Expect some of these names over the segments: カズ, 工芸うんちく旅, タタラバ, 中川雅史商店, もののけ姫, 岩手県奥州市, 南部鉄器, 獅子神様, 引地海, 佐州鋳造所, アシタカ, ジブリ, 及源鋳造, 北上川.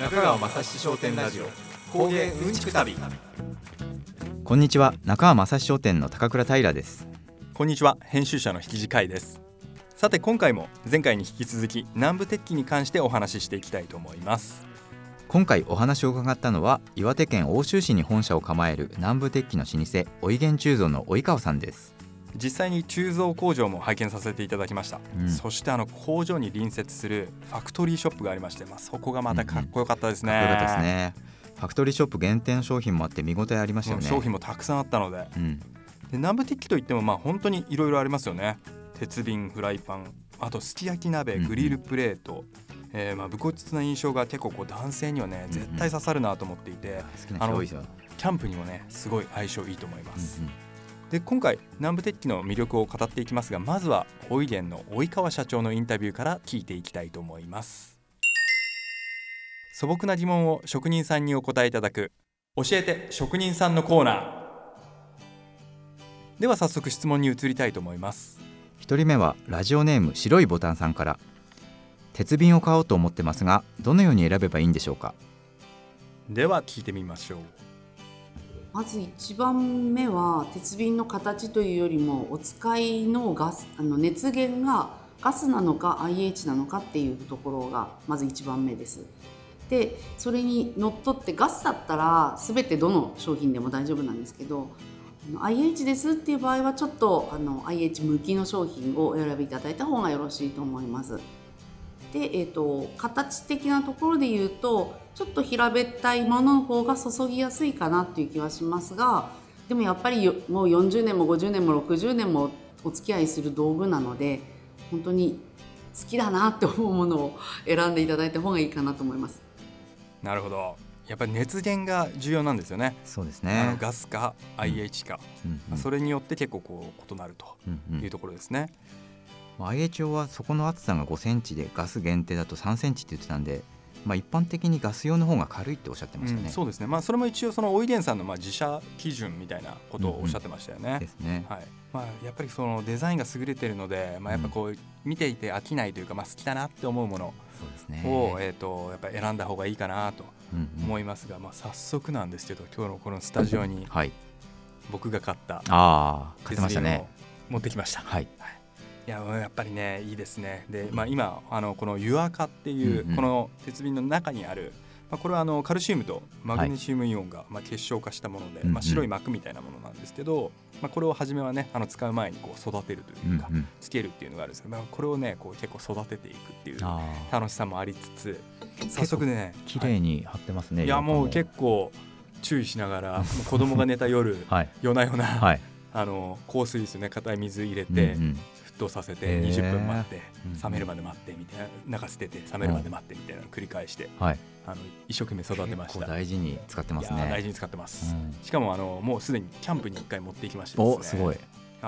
中川雅史商店ラジオ工芸うんちく旅。こんにちは、中川雅史商店の高倉平です。こんにちは、編集者の引地海です。さて、今回も前回に引き続き南部鉄器に関してお話ししていきたいと思います。今回お話を伺ったのは、岩手県奥州市に本社を構える南部鉄器の老舗おいげん鋳造の及川さんです。実際に鋳造工場も拝見させていただきました、そして工場に隣接するファクトリーショップがありまして、そこがまたかっこよかったですね、かっこよかったですね。ファクトリーショップ限定の商品もあって見応えありましたよね。商品もたくさんあったの で、南部鉄器といっても本当にいろいろありますよね。鉄瓶、フライパン、あとすき焼き鍋、グリルプレート、無骨な印象が結構男性にはね絶対刺さるなと思っていて、キャンプにもねすごい相性いいと思います、で、今回南部鉄器の魅力を語っていきますが、まずはおいげんの及川社長のインタビューから聞いていきたいと思います。素朴な疑問を職人さんにお答えいただく、教えて職人さんのコーナー。では早速質問に移りたいと思います。1人目はラジオネーム白いボタンさんから。鉄瓶を買おうと思ってますが、どのように選べばいいんでしょうか。では聞いてみましょう。まず1番目は、鉄瓶の形というよりもお使いのガス、熱源がガスなのか IH なのかっていうところがまず1番目です。で、それにのっとって、ガスだったら全てどの商品でも大丈夫なんですけど、IH ですっていう場合はちょっとIH 向きの商品をお選びいただいた方がよろしいと思います。で、形的なところで言うと、ちょっと平べったいものの方が注ぎやすいかなっていう気はしますが、でもやっぱりもう40年も50年も60年もお付き合いする道具なので、本当に好きだなって思うものを選んでいただいた方がいいかなと思います。なるほど。やっぱり熱源が重要なんですよね。そうですね。ガスか IH か、それによって結構異なるというところですね、IH は底の厚さが5センチで、ガス限定だと3センチって言ってたんで、一般的にガス用の方が軽いっておっしゃってましたね、そうですね、それも一応そのおいげんさんの自社基準みたいなことをおっしゃってましたよね、ですね、はい。やっぱりそのデザインが優れているので、やっぱ見ていて飽きないというか、好きだなって思うものを、そうですね、やっぱり選んだ方がいいかなと思いますが、早速なんですけど、今日のこのスタジオに僕が買った鉄瓶を持ってきました。はい、やっぱりねいいですね。で、今この湯垢っていう、この鉄瓶の中にある、これはカルシウムとマグネシウムイオンが、結晶化したもので、白い膜みたいなものなんですけど、これを初めはね使う前に育てるというか、つけるっていうのがあるんですけど、これをね結構育てていくっていう楽しさもありつつ、早速ね綺麗に貼ってますね、いやもう結構注意しながら子供が寝た夜、夜な夜な、硬水ですよね、固い水入れて、沸騰させて20分待って、冷めるまで待ってみたいな、捨てて冷めるまで待ってみたいなのを繰り返して、一生懸命育てました。大事に使ってますね。大事に使ってます、しかももうすでにキャンプに1回持っていきましてですね。お、すごい。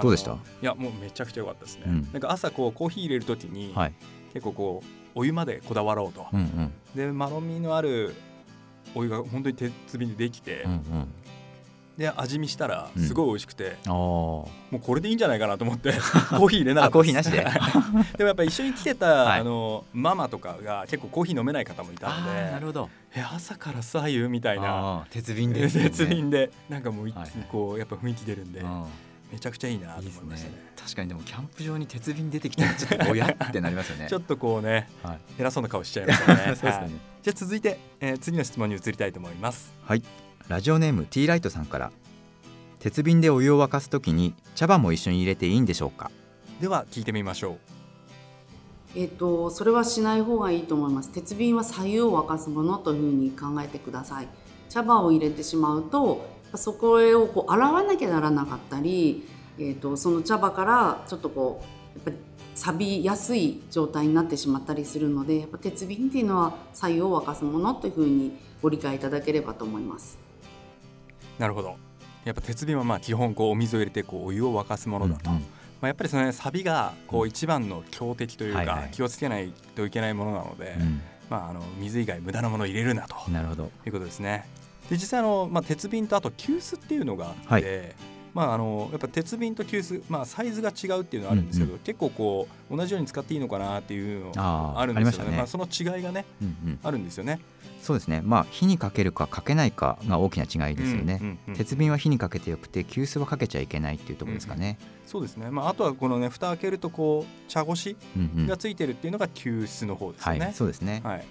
どうでした？いやもうめちゃくちゃ良かったですね、朝コーヒー入れるときに、結構お湯までこだわろうと、でまろみのあるお湯が本当に鉄瓶でできて、で味見したらすごい美味しくて、もうこれでいいんじゃないかなと思ってコーヒー入れなかったです。コーヒーなしででもやっぱり一緒に来てた、ママとかが結構コーヒー飲めない方もいたので、なるほど、朝から左右みたいな、鉄瓶で、鉄瓶でなんかもう一気にやっぱ雰囲気出るんで、めちゃくちゃいいなと思いましたね。確かに、でもキャンプ場に鉄瓶出てきたらちょっとおやってなりますよねちょっとね、偉そうな顔しちゃいますよねそうですね。じゃあ続いて、次の質問に移りたいと思います。はい、ラジオネーム T ライトさんから。鉄瓶でお湯を沸かすときに茶葉も一緒に入れていいんでしょうか。では聞いてみましょう。それはしない方がいいと思います。鉄瓶は白湯を沸かすものというふうに考えてください。茶葉を入れてしまうと、そこを洗わなきゃならなかったり、その茶葉からちょっとやっぱり錆びやすい状態になってしまったりするので、やっぱ鉄瓶っていうのは白湯を沸かすものというふうにご理解いただければと思います。なるほど。やっぱ鉄瓶は基本お水を入れてお湯を沸かすものだと、やっぱりその錆が一番の強敵というか、気をつけないといけないものなので、水以外無駄なものを入れるなと。なるほど。いうことですね。で、実際鉄瓶とあと急須っていうのがあって、やっぱ鉄瓶と急須、サイズが違うっていうのはあるんですけど、結構こう同じように使っていいのかなっていうのがあるんですよ ね。その違いがね、あるんですよね。そうですね、火にかけるかかけないかが大きな違いですよね。鉄瓶は火にかけてよくて、急須はかけちゃいけないっていうところですかね。そうですね、あとはこのね、蓋開けるとこう茶ごしがついてるっていうのが急須の方ですよね、はい、そうですね、はい。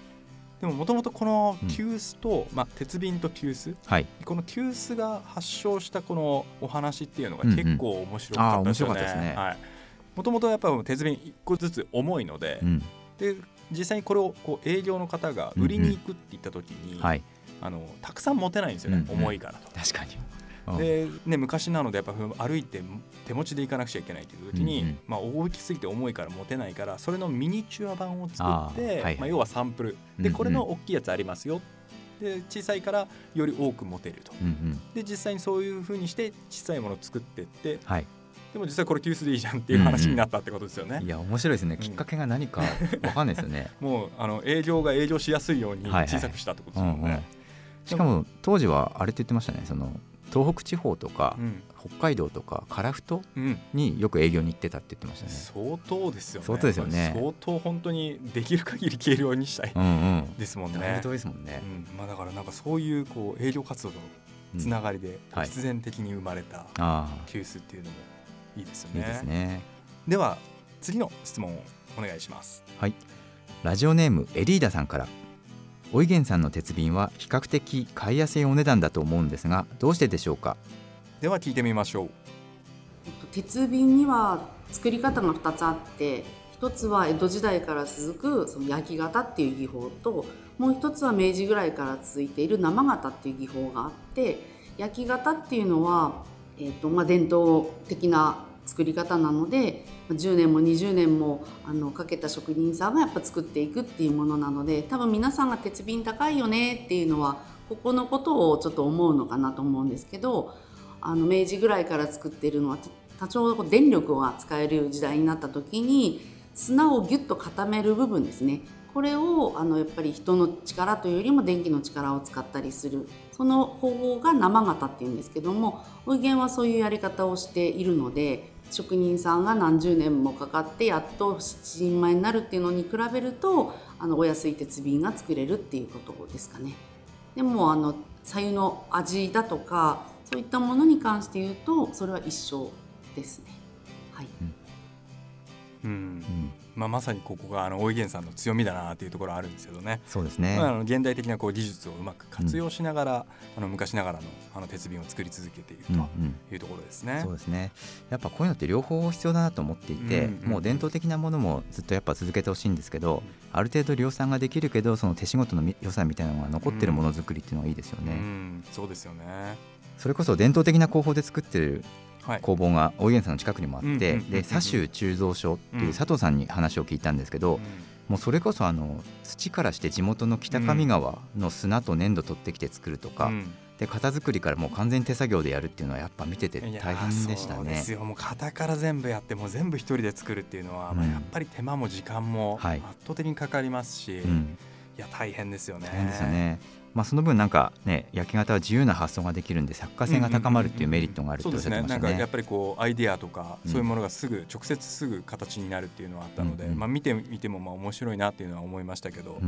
でもともとこの急須と、鉄瓶と急須、はい、この急須が発祥したこのお話っていうのが結構面白かったですよね。もともとやっぱり鉄瓶1個ずつ重いの で実際にこれをこう営業の方が売りに行くって言った時に、はい、たくさん持てないんですよね、重いからと。確かにでね、昔なのでやっぱ歩いて手持ちで行かなくちゃいけないという時に、大きすぎて重いから持てないから、それのミニチュア版を作って、要はサンプルで、これの大きいやつありますよ、で小さいからより多く持てると、で実際にそういう風にして小さいものを作っていって、でも実際これ急須でいいじゃんっていう話になったってことですよね、いや面白いですね。きっかけが何か分かんないですよね。もう営業が営業しやすいように小さくしたってことですよね、しかも当時はあれって言ってましたね、その東北地方とか、北海道とか樺太によく営業に行ってたって言ってましたね、相当ですよね。相当本当にできる限り軽量にしたい、ですもんね。だいぶ遠いですもんね、だからなんかそういう、こう営業活動のつながりで必然的に生まれた急須っていうのもいいですよね、いいですね。では次の質問をお願いします、はい。ラジオネームエリーダさんから。おいげんさんの鉄瓶は比較的買いやすいお値段だと思うんですが、どうしてでしょうか。では聞いてみましょう。鉄瓶には作り方が2つあって、1つは江戸時代から続くその焼き型っていう技法と、もう1つは明治ぐらいから続いている生型っていう技法があって、焼き型っていうのは、伝統的な作り方なので、10年も20年もかけた職人さんがやっぱ作っていくっていうものなので、多分皆さんが鉄瓶高いよねっていうのはここのことをちょっと思うのかなと思うんですけど、明治ぐらいから作っているのは多少電力が使える時代になった時に、砂をギュッと固める部分ですね、これをやっぱり人の力というよりも電気の力を使ったりする、その方法が生型っていうんですけども、おいげんはそういうやり方をしているので、職人さんが何十年もかかってやっと7人前になるっていうのに比べると、お安い鉄瓶が作れるっていうことですかね。でも白湯の味だとかそういったものに関して言うと、それは一緒ですね、はい。まさにここがおいげんさんの強みだなというところあるんですけどね。そうですね、現代的なこう技術をうまく活用しながら、昔ながらの鉄瓶を作り続けているというところですね、そうですね。やっぱこういうのって両方必要だなと思っていて、もう伝統的なものもずっとやっぱ続けてほしいんですけど、ある程度量産ができるけど、その手仕事の良さみたいなのが残ってるものづくりっていうのがいいですよね、そうですよね。それこそ伝統的な工法で作ってる工房がおいげんさんの近くにもあって、で佐州鋳造所っていう佐藤さんに話を聞いたんですけど、もうそれこそ土からして地元の北上川の砂と粘土取ってきて作るとか、で型作りからもう完全手作業でやるっていうのはやっぱ見てて大変でしたね。そうですよ、もう型から全部やって、もう全部一人で作るっていうのは、やっぱり手間も時間も圧倒的にかかりますし、いや大変ですよね。大変ですよね。その分なんかね、焼き型は自由な発想ができるんで作家性が高まるっていうメリットがあるっておっしゃってましたね。そうですね、なんかやっぱりこうアイデアとかそういうものが直接すぐ形になるっていうのはあったので、見てみても面白いなっていうのは思いましたけど、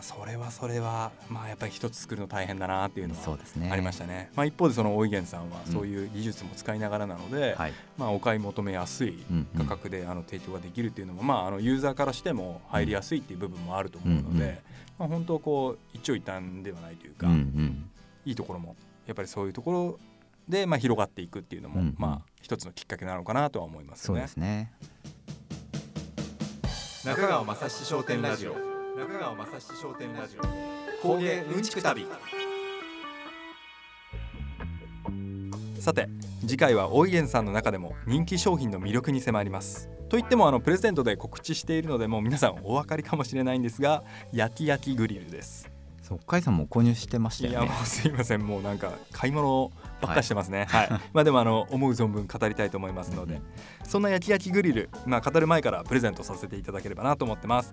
それは、やっぱり一つ作るの大変だなっていうのはありましたね、一方でそのおいげんさんはそういう技術も使いながらなので、お買い求めやすい価格で提供ができるっていうのも、ユーザーからしても入りやすいっていう部分もあると思うので、本当こう一長一短ではないというか、いいところもやっぱりそういうところで広がっていくっていうのも、一つのきっかけなのかなとは思いますね。そうですね。中川雅史商店ラジオ、工芸うんちく旅。さて次回はおいげんさんの中でも人気商品の魅力に迫ります。といってもプレゼントで告知しているので、もう皆さんお分かりかもしれないんですが、焼きグリルです。そう、甲斐さんも購入してましたよね。いやもうすいません、もうなんか買い物ばっかしてますね、でも思う存分語りたいと思いますので、そんな焼きグリル、語る前からプレゼントさせていただければなと思ってます。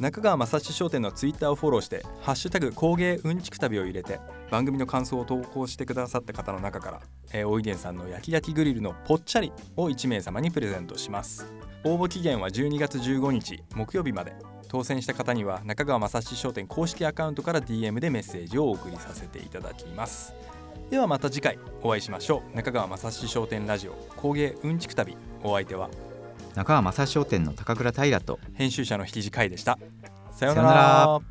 中川正史商店のツイッターをフォローしてハッシュタグ工芸うんちく旅を入れて番組の感想を投稿してくださった方の中から、おいでんさんの焼き焼きグリルのぽっちゃりを1名様にプレゼントします。応募期限は12月15日木曜日まで。当選した方には中川正史商店公式アカウントから DM でメッセージをお送りさせていただきます。ではまた次回お会いしましょう。中川正史商店ラジオ工芸うんちく旅、お相手は中川正史商店の高倉平と編集者の引地海でした。さようなら。